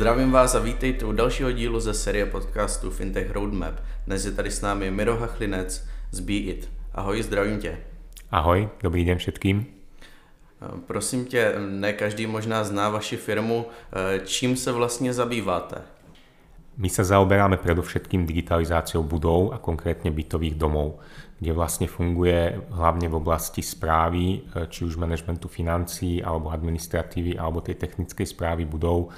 Zdravím vás a vítejte u dalšího dílu ze série podcastu Fintech Roadmap. Dnes je tady s námi Miro Hachlinec z Be It. Ahoj, zdravím tě. Ahoj, dobrý den všetkým. Prosím tě, ne každý možná zná vaši firmu. Čím se vlastně zabýváte? My sa zaoberáme predovšetkým digitalizáciou budov a konkrétne bytových domov, kde vlastne funguje hlavne v oblasti správy, či už manažmentu financií, alebo administratívy, alebo tej technickej správy budov,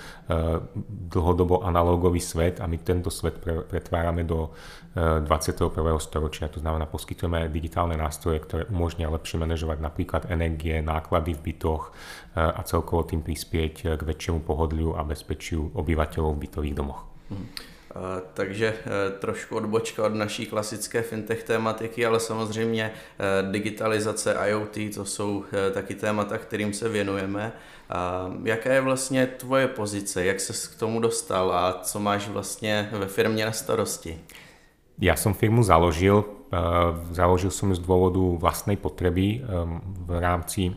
dlhodobo analógový svet a my tento svet pretvárame do 21. storočia. To znamená, poskytujeme digitálne nástroje, ktoré umožnia lepšie manažovať napríklad energie, náklady v bytoch a celkovo tým prispieť k väčšiemu pohodliu a bezpečiu obyvateľov v bytových domoch. Takže trošku odbočka od naší klasické fintech tématiky, ale samozřejmě digitalizace, IoT, to jsou taky témata, kterým se věnujeme. Jaká je vlastně tvoje pozice, jak ses k tomu dostal a co máš vlastně ve firmě na starosti? Ja som firmu založil, som ju z dôvodu vlastnej potreby v rámci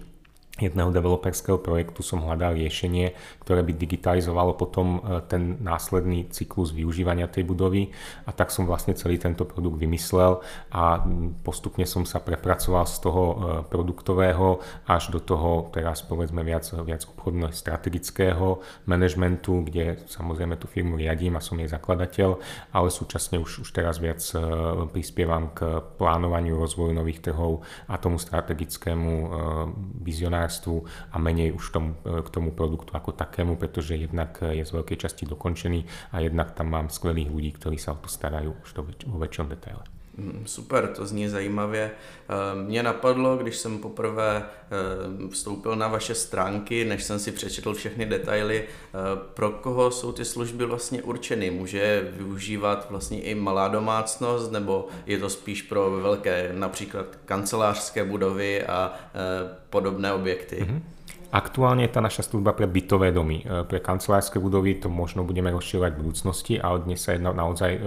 jedného developerského projektu som hľadal riešenie, ktoré by digitalizovalo potom ten následný cyklus využívania tej budovy a tak som vlastne celý tento produkt vymyslel a postupne som sa prepracoval z toho produktového až do toho teraz povedzme viac obchodného strategického manažmentu, kde samozrejme tú firmu riadím a som jej zakladateľ, ale súčasne už teraz viac prispievam k plánovaniu rozvoju nových trhov a tomu strategickému vizionáru a menej už k tomu produktu ako takému, pretože jednak je z veľkej časti dokončený a jednak tam mám skvelých ľudí, ktorí sa o to starajú už vo väčšom detaile. Super, to zní zajímavě. Mě napadlo, když jsem poprvé vstoupil na vaše stránky, než jsem si přečetl všechny detaily, pro koho jsou ty služby vlastně určeny. Může využívat vlastně i malá domácnost, nebo je to spíš pro velké, například kancelářské budovy a podobné objekty? Aktuálne je tá naša služba pre bytové domy. Pre kancelárske budovy to možno budeme rozširovať v budúcnosti, ale dnes sa jedná naozaj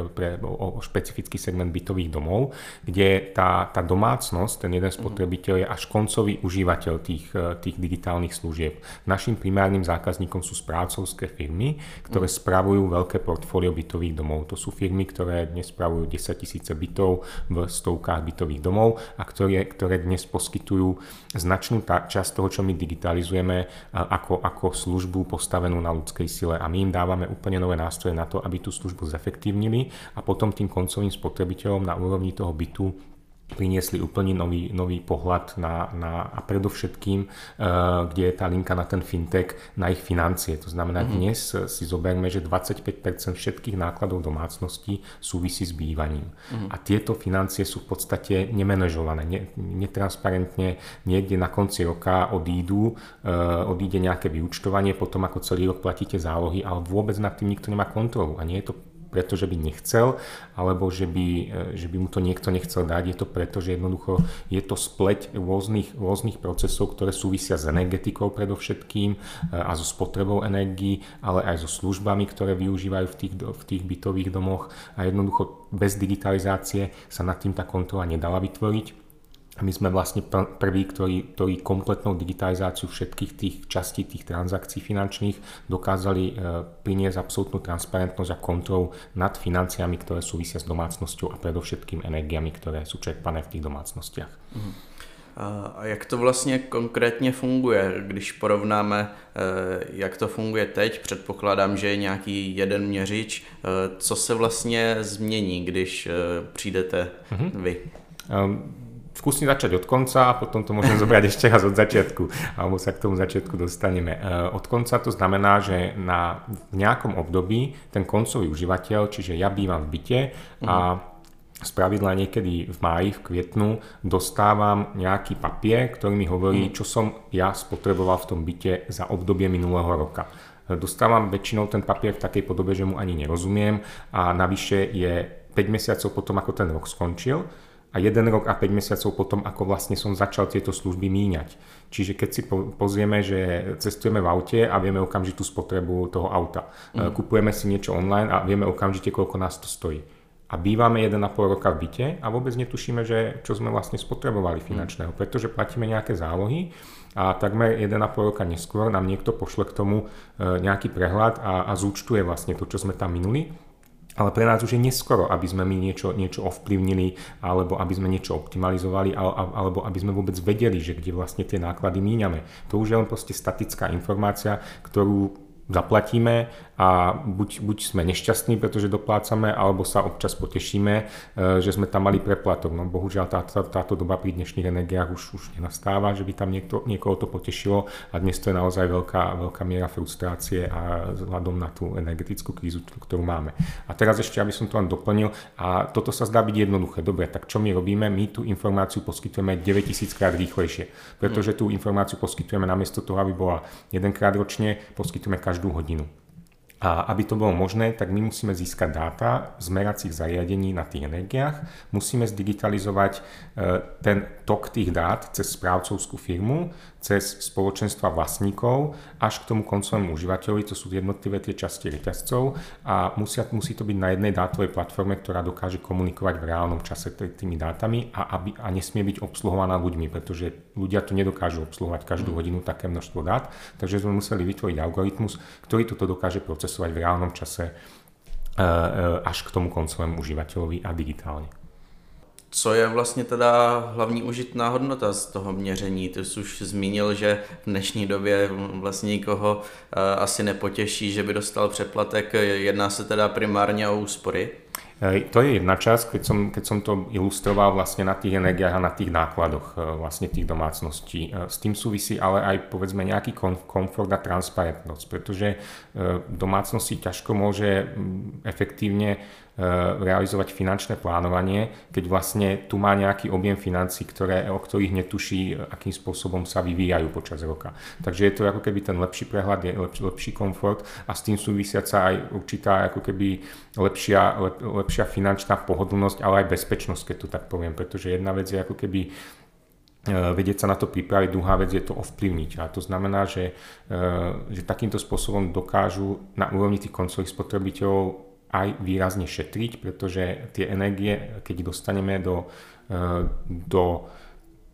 o špecifický segment bytových domov, kde tá domácnosť, ten jeden spotrebiteľ je až koncový užívateľ tých digitálnych služieb. Naším primárnym zákazníkom sú správcovské firmy, ktoré spravujú veľké portfólio bytových domov. To sú firmy, ktoré dnes spravujú 10 000 bytov v stovkách bytových domov a ktoré dnes poskytujú značnú časť toho, čo my digitalizujeme ako službu postavenú na ľudskej sile a my im dávame úplne nové nástroje na to, aby tú službu zefektívnili a potom tým koncovým spotrebiteľom na úrovni toho bytu priniesli úplne nový pohľad a predovšetkým, kde je tá linka na ten fintech, na ich financie. To znamená, dnes si zoberme, že 25% všetkých nákladov domácnosti súvisí s bývaním. A tieto financie sú v podstate nemenežované, netransparentne, niekde na konci roka odíde nejaké vyúčtovanie, potom ako celý rok platíte zálohy, ale vôbec nad tým nikto nemá kontrolu a nie je to preto, že by nechcel, alebo že by mu to niekto nechcel dať. Je to preto, že jednoducho je to spleť rôznych procesov, ktoré súvisia s energetikou predovšetkým a so spotrebou energií, ale aj so službami, ktoré využívajú v tých bytových domoch a jednoducho bez digitalizácie sa nad tým tá kontrola nedala vytvoriť. A my sme vlastne prví, ktorí kompletnou digitalizáciu všetkých tých častí, tých transakcií finančných dokázali priniesť absolútnu transparentnosť a kontrolu nad financiami, ktoré súvisia s domácnosťou a predovšetkým energiami, ktoré sú čerpané v tých domácnostiach. A jak to vlastně konkrétně funguje, když porovnáme, jak to funguje teď, předpokládám, že je nějaký jeden měřič, co se vlastně změní, když přijdete vy? Skúsim začať od konca a potom to môžem zobrať ešte raz od začiatku, alebo sa k tomu začiatku dostaneme. Od konca to znamená, že v nejakom období ten koncový užívateľ, čiže ja bývam v byte a spravidla niekedy v máji, v kvietnu dostávam nejaký papier, ktorý mi hovorí, čo som ja spotreboval v tom byte za obdobie minulého roka. Dostávam väčšinou ten papier v takej podobe, že mu ani nerozumiem a navyše je 5 mesiacov potom, ako ten rok skončil, a 1 rok a 5 mesiacov potom, ako vlastne som začal tieto služby míňať. Čiže keď si pozrieme, že cestujeme v aute a vieme okamžitú spotrebu toho auta. Kupujeme si niečo online a vieme okamžite, koľko nás to stojí. a bývame 1,5 roka v byte a vôbec netušíme, že čo sme vlastne spotrebovali finančného, pretože platíme nejaké zálohy a takmer 1,5 roka neskôr nám niekto pošle k tomu nejaký prehľad a zúčtuje vlastne to, čo sme tam minuli. Ale pre nás už je neskoro, aby sme my niečo ovplyvnili, alebo aby sme niečo optimalizovali, alebo aby sme vôbec vedeli, že kde vlastne tie náklady míňame. To už je len proste statická informácia, ktorú zaplatíme a buď sme nešťastní, pretože doplácame, alebo sa občas potešíme, že sme tam mali preplatok. No bohužiaľ táto doba pri dnešných energiách už nenastáva, že by tam niekoho to potešilo a dnes to je naozaj veľká miera frustrácie a vzhľadom na tú energetickú krízu, ktorú máme. A teraz ešte, aby som to len doplnil, a toto sa zdá byť jednoduché. Dobre, tak čo my robíme? My tú informáciu poskytujeme 9000-krát rýchlejšie, pretože tú informáciu poskytujeme namiesto toho, aby bola 1-krát ročne, poskytujeme každú hodinu. A aby to bolo možné, tak my musíme získať dáta z meracích zariadení na tých energiách, musíme zdigitalizovať ten tok tých dát cez správcovskú firmu, cez spoločenstva vlastníkov až k tomu koncovému užívateľovi, to sú jednotlivé tie časti reťazcov a musí to byť na jednej dátovej platforme, ktorá dokáže komunikovať v reálnom čase tými dátami a nesmie byť obsluhovaná ľuďmi, pretože ľudia to nedokážu obsluhovať každú hodinu také množstvo dát, takže sme museli vytvoriť algoritmus, ktorý toto dokáže procesovať v reálnom čase až k tomu koncovému uživateli a digitálně. Co je vlastně teda hlavní užitná hodnota z toho měření? Ty jsi už zmínil, že v dnešní době vlastně nikoho asi nepotěší, že by dostal přeplatek. Jedná se teda primárně o úspory? To je jedna časť, keď som to ilustroval vlastne na tých energiách a na tých nákladoch vlastne tých domácností. S tým súvisí ale aj povedzme nejaký komfort a transparentnosť, pretože domácnosti ťažko môže efektívne realizovať finančné plánovanie, keď vlastne tu má nejaký objem financií, o ktorých netuší, akým spôsobom sa vyvíjajú počas roka. Takže je to ako keby ten lepší prehľad, je lepší komfort a s tým súvisiaca aj určitá ako keby lepšia finančná pohodlnosť, ale aj bezpečnosť, keď to tak poviem, pretože jedna vec je ako keby vedieť sa na to pripraviť, druhá vec je to ovplyvniť. A to znamená, že takýmto spôsobom dokážu na úrovni tých koncových spotrebiteľov aj výrazne šetriť, pretože tie energie, keď dostaneme do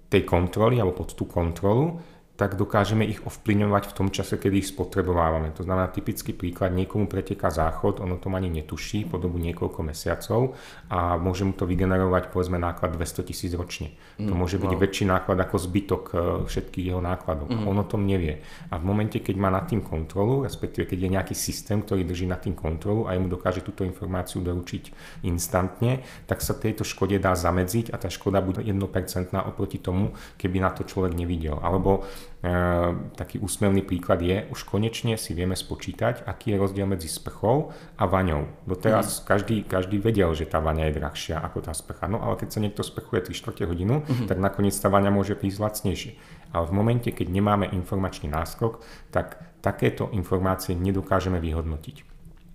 tej kontroly alebo pod tú kontrolu, tak dokážeme ich ovplyvňovať v tom čase, kedy ich spotrebovávame. To znamená, typický príklad, niekomu preteká záchod, on o tom ani netuší po dobu niekoľko mesiacov a môže mu to vygenerovať povedzme náklad 200 000 ročne. To môže byť väčší náklad ako zbytok všetkých jeho nákladov. On o tom nevie. A v momente, keď má nad tým kontrolu, respektíve keď je nejaký systém, ktorý drží nad tým kontrolu a mu dokáže túto informáciu doručiť instantne, tak sa tejto škode dá zamedziť a tá škoda bude 1% oproti tomu, keby na to človek nevidel. Alebo taký úsmevný príklad je, už konečne si vieme spočítať, aký je rozdiel medzi sprchou a vaňou. Doteraz každý vedel, že tá vaňa je drahšia ako tá sprcha. No ale keď sa niekto sprchuje 3/4 hodinu, tak nakoniec tá vaňa môže prísť lacnejšie. Ale v momente, keď nemáme informačný náskok, tak takéto informácie nedokážeme vyhodnotiť.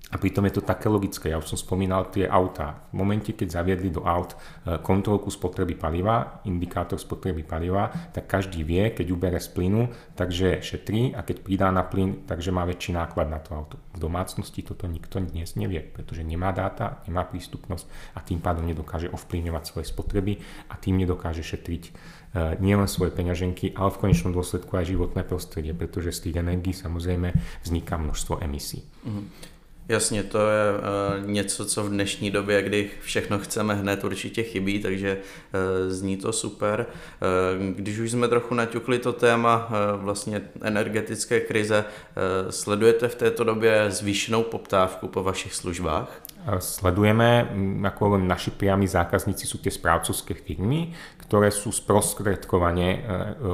A pritom je to také logické, ja už som spomínal tie autá. V momente, keď zaviedli do aut kontrolku spotreby paliva, indikátor spotreby paliva, tak každý vie, keď ubere z plynu, takže šetrí a keď pridá na plyn, takže má väčší náklad na to auto. V domácnosti toto nikto dnes nevie, pretože nemá dáta, nemá prístupnosť a tým pádom nedokáže ovplyvňovať svoje spotreby a tým nedokáže šetriť nielen svoje peňaženky, ale v konečnom dôsledku aj životné prostredie, pretože z tých energií samozrejme vzniká množstvo emisí. Jasně, to je něco, co v dnešní době, kdy všechno chceme hned, určitě chybí, takže zní to super. Když už jsme trochu naťukli to téma vlastně energetické krize, sledujete v této době zvýšenou poptávku po vašich službách? Sledujeme, ako len naši priami zákazníci sú tie správcovské firmy, ktoré sú sprostredkovane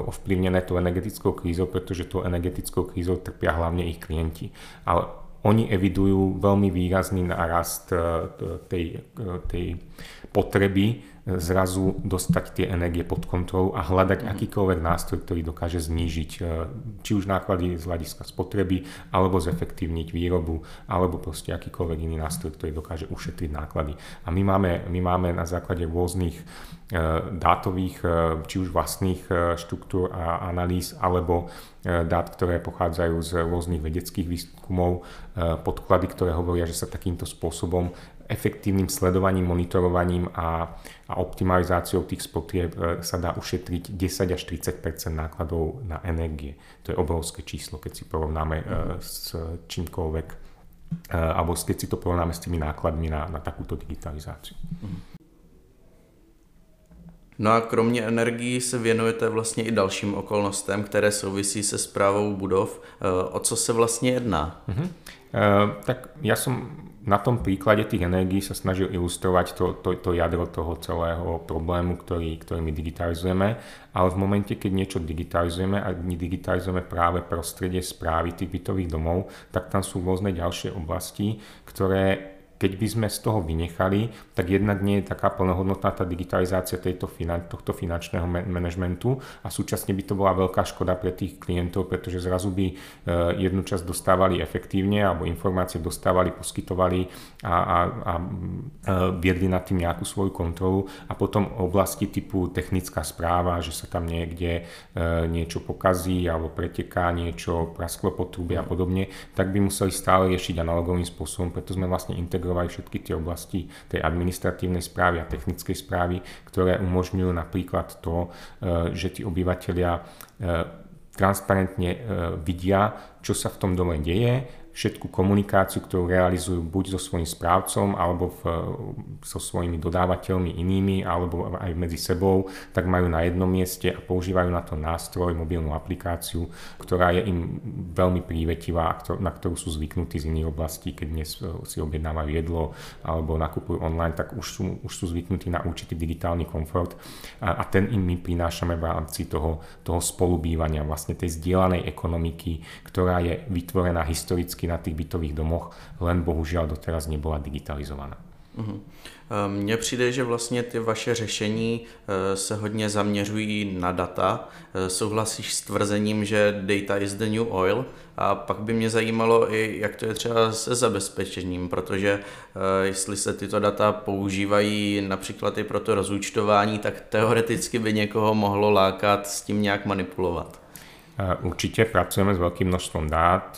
ovplyvnené tou energetickou krízou, pretože tou energetickou krízou trpia hlavne ich klienti. Ale oni evidujú veľmi výrazný nárast tej potreby zrazu dostať tie energie pod kontrolu a hľadať akýkoľvek nástroj, ktorý dokáže znížiť či už náklady z hľadiska spotreby, alebo zefektívniť výrobu, alebo proste akýkoľvek iný nástroj, ktorý dokáže ušetriť náklady. A my máme na základe rôznych dátových, či už vlastných štruktúr a analýz, alebo dát, ktoré pochádzajú z rôznych vedeckých výskumov, podklady, ktoré hovoria, že sa takýmto spôsobom efektívnym sledovaním, monitorovaním a optimalizáciou tých spotrieb sa dá ušetriť 10 až 30% nákladov na energie. To je obrovské číslo, keď si porovnáme s čímkoľvek, alebo keď si to porovnáme s tými nákladmi na takúto digitalizáciu. No a kromě energií se věnujete vlastně i dalším okolnostem, které souvisí se správou budov. O co se vlastně jedná? Tak já jsem na tom příkladě těch energií se snažil ilustrovat to jadro toho celého problému, který my digitalizujeme, ale v momentě, keď něco digitalizujeme a digitalizujeme právě prostředí správy těch bytových domov, tak tam jsou různé další oblasti, které keď by sme z toho vynechali, tak jednak nie je taká plnohodnotná tá digitalizácia tohto finančného manažmentu a súčasne by to bola veľká škoda pre tých klientov, pretože zrazu by jednu časť dostávali efektívne alebo informácie dostávali, poskytovali a viedli nad tým nejakú svoju kontrolu a potom oblasti typu technická správa, že sa tam niekde niečo pokazí alebo preteká niečo, prasklo po trúbe a podobne, tak by museli stále riešiť analogovým spôsobom, preto sme vlastne integrovali všetky tie oblasti tej administratívnej správy a technickej správy, ktoré umožňujú napríklad to, že tí obyvatelia transparentne vidia, čo sa v tom dome deje, všetku komunikáciu, ktorú realizujú buď so svojím správcom, alebo so svojimi dodávateľmi inými, alebo aj medzi sebou, tak majú na jednom mieste a používajú na to nástroj, mobilnú aplikáciu, ktorá je im veľmi prívetivá, na ktorú sú zvyknutí z iných oblastí, keď dnes si objednávajú jedlo alebo nakupujú online, tak už sú zvyknutí na určitý digitálny komfort a ten im my prinášame v rámci toho spolubývania, vlastne tej zdieľanej ekonomiky, ktorá je vytvorená historicky na těch bytových domoch, len bohužel doteraz nebyla digitalizovaná. Mně přijde, že vlastně ty vaše řešení se hodně zaměřují na data. Souhlasíš s tvrzením, že data is the new oil? A pak by mě zajímalo i, jak to je třeba se zabezpečením, protože jestli se tyto data používají například i pro to rozúčtování, tak teoreticky by někoho mohlo lákat s tím nějak manipulovat. Určite pracujeme s veľkým množstvom dát,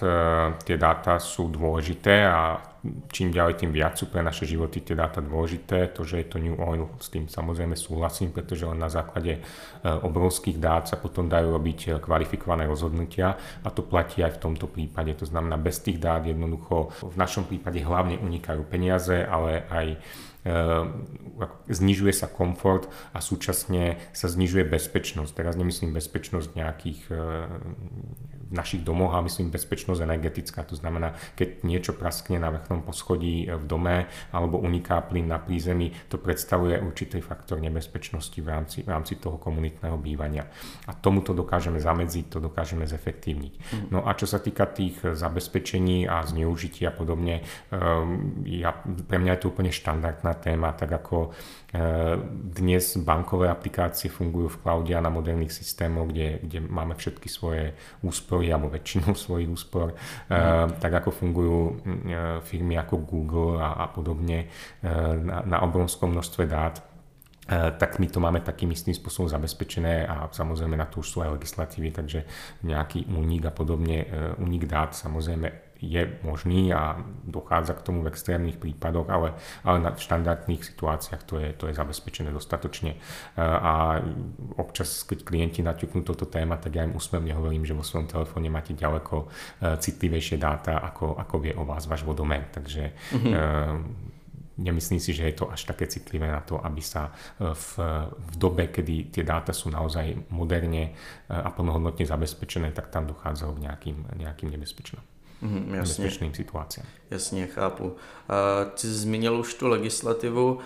tie dáta sú dôležité a čím ďalej tým viac sú pre naše životy tie dáta dôležité, to, že je to new oil, s tým samozrejme súhlasím, pretože len na základe obrovských dát sa potom dajú robiť kvalifikované rozhodnutia a to platí aj v tomto prípade, to znamená bez tých dát jednoducho v našom prípade hlavne unikajú peniaze, ale aj znižuje sa komfort a súčasne sa znižuje bezpečnosť. Teraz nemyslím bezpečnosť nejakých v našich domoch, ale myslím bezpečnosť energetická. To znamená, keď niečo praskne na vrchnom poschodí v dome alebo uniká plyn na prízemí, to predstavuje určitý faktor nebezpečnosti v rámci toho komunitného bývania. A tomu to dokážeme zamedziť, to dokážeme zefektívniť. No a čo sa týka tých zabezpečení a zneužití a podobne, pre mňa je to úplne štandardná téma, tak ako dnes bankové aplikácie fungujú v cloude a na moderných systémoch, kde máme všetky svoje úspory alebo väčšinu svojich úspor, tak ako fungujú firmy ako Google a podobne na obrovskom množstve dát, tak my to máme takým istým spôsobom zabezpečené a samozrejme na to už sú aj legislatívy, takže nejaký únik a podobne, únik dát samozrejme je možný a dochádza k tomu v extrémnych prípadoch, ale v štandardných situáciách to je zabezpečené dostatočne. A občas, keď klienti naťuknú toto téma, tak ja im úsmevne hovorím, že vo svojom telefóne máte ďaleko citlivejšie dáta, ako vie o vás váš vodomer. Takže nemyslím si, že je to až také citlivé na to, aby sa v dobe, kedy tie dáta sú naozaj moderne a plnohodnotne zabezpečené, tak tam dochádzalo k nejakým nebezpečným. Jasně, situacím. Jasně, chápu. Ty zmínil už tu legislativu.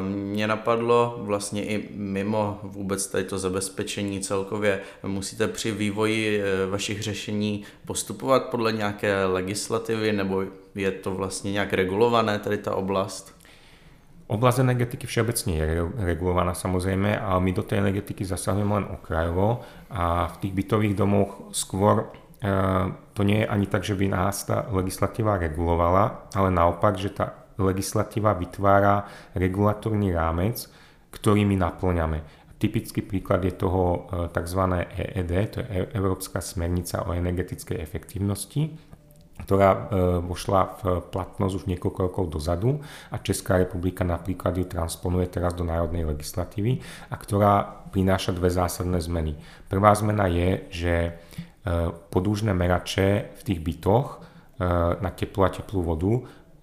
Mě napadlo vlastně i mimo vůbec tady to zabezpečení celkově. Musíte při vývoji vašich řešení postupovat podle nějaké legislativy nebo je to vlastně nějak regulované tady ta oblast? Oblast energetiky všeobecně je regulovaná samozřejmě, ale my do té energetiky zasahujeme len okrajovo a v těch bytových domoch skôr to nie je ani tak, že by nás tá legislatíva regulovala, ale naopak, že tá legislatíva vytvára regulatorný rámec, ktorý my naplňame. Typický príklad je toho tzv. EED, to je Európska smernica o energetickej efektívnosti, ktorá vošla v platnosť už niekoľko rokov dozadu a Česká republika napríklad ju transponuje teraz do národnej legislatívy a ktorá prináša dve zásadné zmeny. Prvá zmena je, že podúžne merače v tých bytoch na teplo a teplú vodu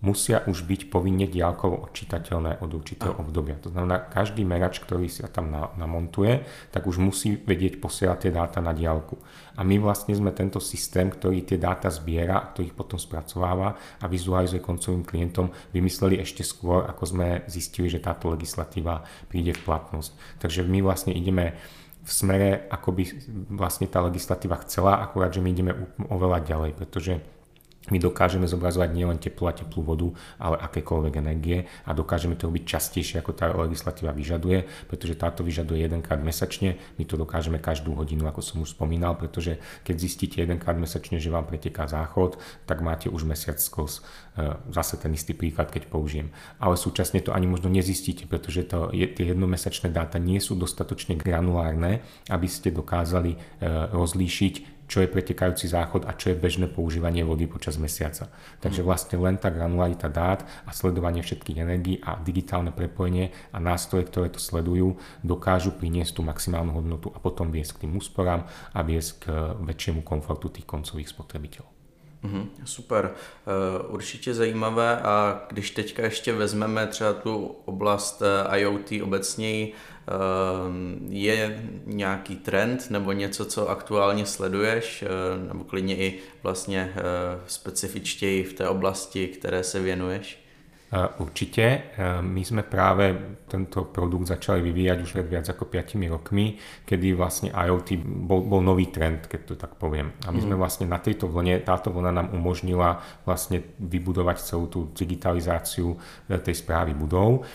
musia už byť povinne diaľkovo odčítateľné od určitého obdobia. To znamená, každý merač, ktorý sa tam namontuje, tak už musí vedieť posielať tie dáta na diaľku. A my vlastne sme tento systém, ktorý tie dáta zbiera a ktorý potom spracováva a vizualizuje koncovým klientom, vymysleli ešte skôr, ako sme zistili, že táto legislatíva príde v platnosť. Takže my vlastne ideme v smere, ako by vlastne tá legislatíva chcela, akurát, že my ideme oveľa ďalej, pretože my dokážeme zobrazovať nielen teplo a teplú vodu, ale akékoľvek energie a dokážeme to robiť častejšie, ako tá legislatíva vyžaduje, pretože táto vyžaduje jedenkrát mesačne, my to dokážeme každú hodinu, ako som už spomínal, pretože keď zistíte jedenkrát mesačne, že vám preteká záchod, tak máte už mesiac skos. Zase ten istý príklad, keď použijem. Ale súčasne to ani možno nezistíte, pretože tie jednomesačné dáta nie sú dostatočne granulárne, aby ste dokázali rozlíšiť, čo je pretekajúci záchod a čo je bežné používanie vody počas mesiaca. Takže vlastne len tá granularita dát a sledovanie všetkých energií a digitálne prepojenie a nástroje, ktoré to sledujú, dokážu priniesť tú maximálnu hodnotu a potom viesť k tým úsporám a viesť k väčšiemu komfortu tých koncových spotrebiteľov. Super, určitě zajímavé, a když teďka ještě vezmeme třeba tu oblast IoT obecněji, je nějaký trend nebo něco, co aktuálně sleduješ, nebo klidně i vlastně specifičtěji v té oblasti, které se věnuješ? Určite. My sme práve tento produkt začali vyvíjať už pred viac ako 5 rokmi, kedy vlastne IoT bol nový trend, keď to tak poviem. A my sme vlastne na tejto vlne, táto vlna nám umožnila vlastne vybudovať celú tú digitalizáciu tej správy budov.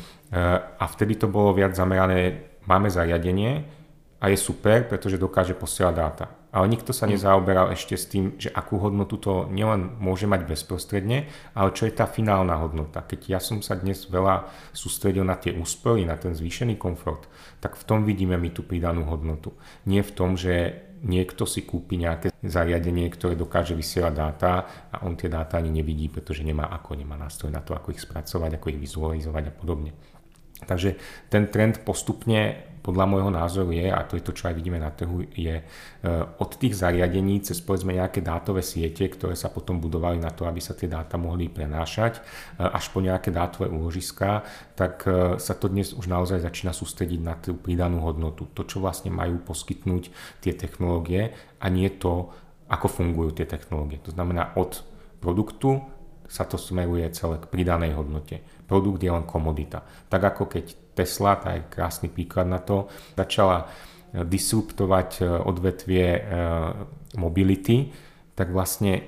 A vtedy to bolo viac zamerané, máme zariadenie a je super, pretože dokáže posielať dáta. Ale nikto sa nezaoberal ešte s tým, že akú hodnotu to nielen môže mať bezprostredne, ale čo je tá finálna hodnota. Keď ja som sa dnes veľa sústredil na tie úspory, na ten zvýšený komfort, tak v tom vidíme my tú pridanú hodnotu. Nie v tom, že niekto si kúpi nejaké zariadenie, ktoré dokáže vysielať dáta a on tie dáta ani nevidí, pretože nemá nástroj na to, ako ich spracovať, ako ich vizualizovať a podobne. Takže ten trend postupne podľa môjho názoru je, a to je to, čo aj vidíme na trhu, je od tých zariadení cez povedzme nejaké dátové siete, ktoré sa potom budovali na to, aby sa tie dáta mohli prenášať, až po nejaké dátové úložiska, tak sa to dnes už naozaj začína sústrediť na tú pridanú hodnotu. To, čo vlastne majú poskytnúť tie technológie, a nie to, ako fungujú tie technológie. To znamená, od produktu sa to smeruje celé k pridanej hodnote. Produkt je len komodita. Tak ako keď Tesla, tá je krásny príklad na to, začala disruptovať odvetvie mobility, tak vlastne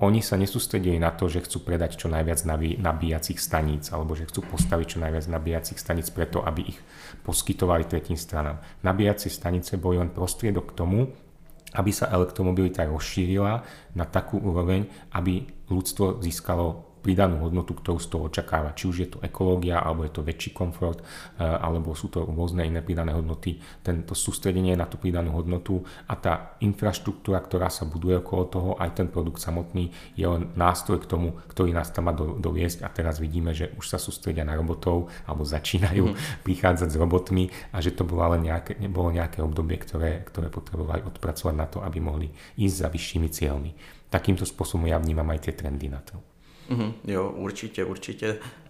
oni sa nesústredili na to, že chcú predať čo najviac nabíjacích staníc alebo že chcú postaviť čo najviac nabíjacích staníc preto, aby ich poskytovali tretím stranám. Nabíjacie stanice boli len prostriedok k tomu, aby sa elektromobilita rozšírila na takú úroveň, aby ľudstvo získalo pridanú hodnotu, ktorú z toho očakáva. Či už je to ekológia, alebo je to väčší komfort, alebo sú to rôzne iné pridané hodnoty. Tento sústredenie na tú pridanú hodnotu a tá infraštruktúra, ktorá sa buduje okolo toho, aj ten produkt samotný je len nástroj k tomu, ktorý nás tam má doviesť, a teraz vidíme, že už sa sústredia na robotov, alebo začínajú prichádzať s robotmi, a že to bolo len nejaké obdobie, ktoré potrebovali odpracovať na to, aby mohli ísť za vyššími cieľmi. Takýmto spôsobom ja vnímam aj tie trendy na to. Jo, určitě.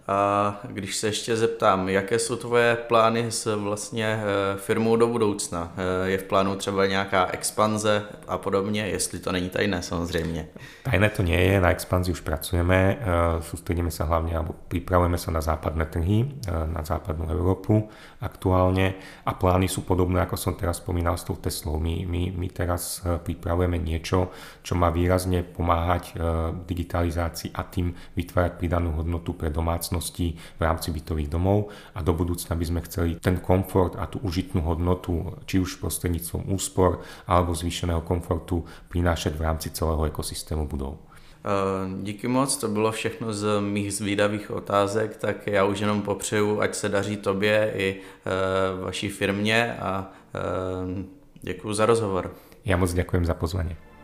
A když se ještě zeptám, jaké jsou tvoje plány s vlastně firmou do budoucna? Je v plánu třeba nějaká expanze a podobně, jestli to není tajné samozřejmě? Tajné to nie je, na expanzi už pracujeme, soustředíme se hlavně, alebo připravujeme se na západné trhy, na západnou Evropu aktuálně, a plány jsou podobné, jako jsem teraz spomínal s tou Teslou. My teraz připravujeme něco, čo má výrazně pomáhat digitalizaci a tím vytvárat přidanou hodnotu pro domácnost v rámci bytových domov, a do budúcna by sme chceli ten komfort a tú užitnú hodnotu, či už prostredníctvom úspor alebo zvýšeného komfortu, prinášať v rámci celého ekosystému budov. Díky moc, to bylo všechno z mých zvídavých otázek, tak já už jenom popřeju, ať se daří tobě i vaší firmě, a děkuji za rozhovor. Já moc děkujem za pozvání.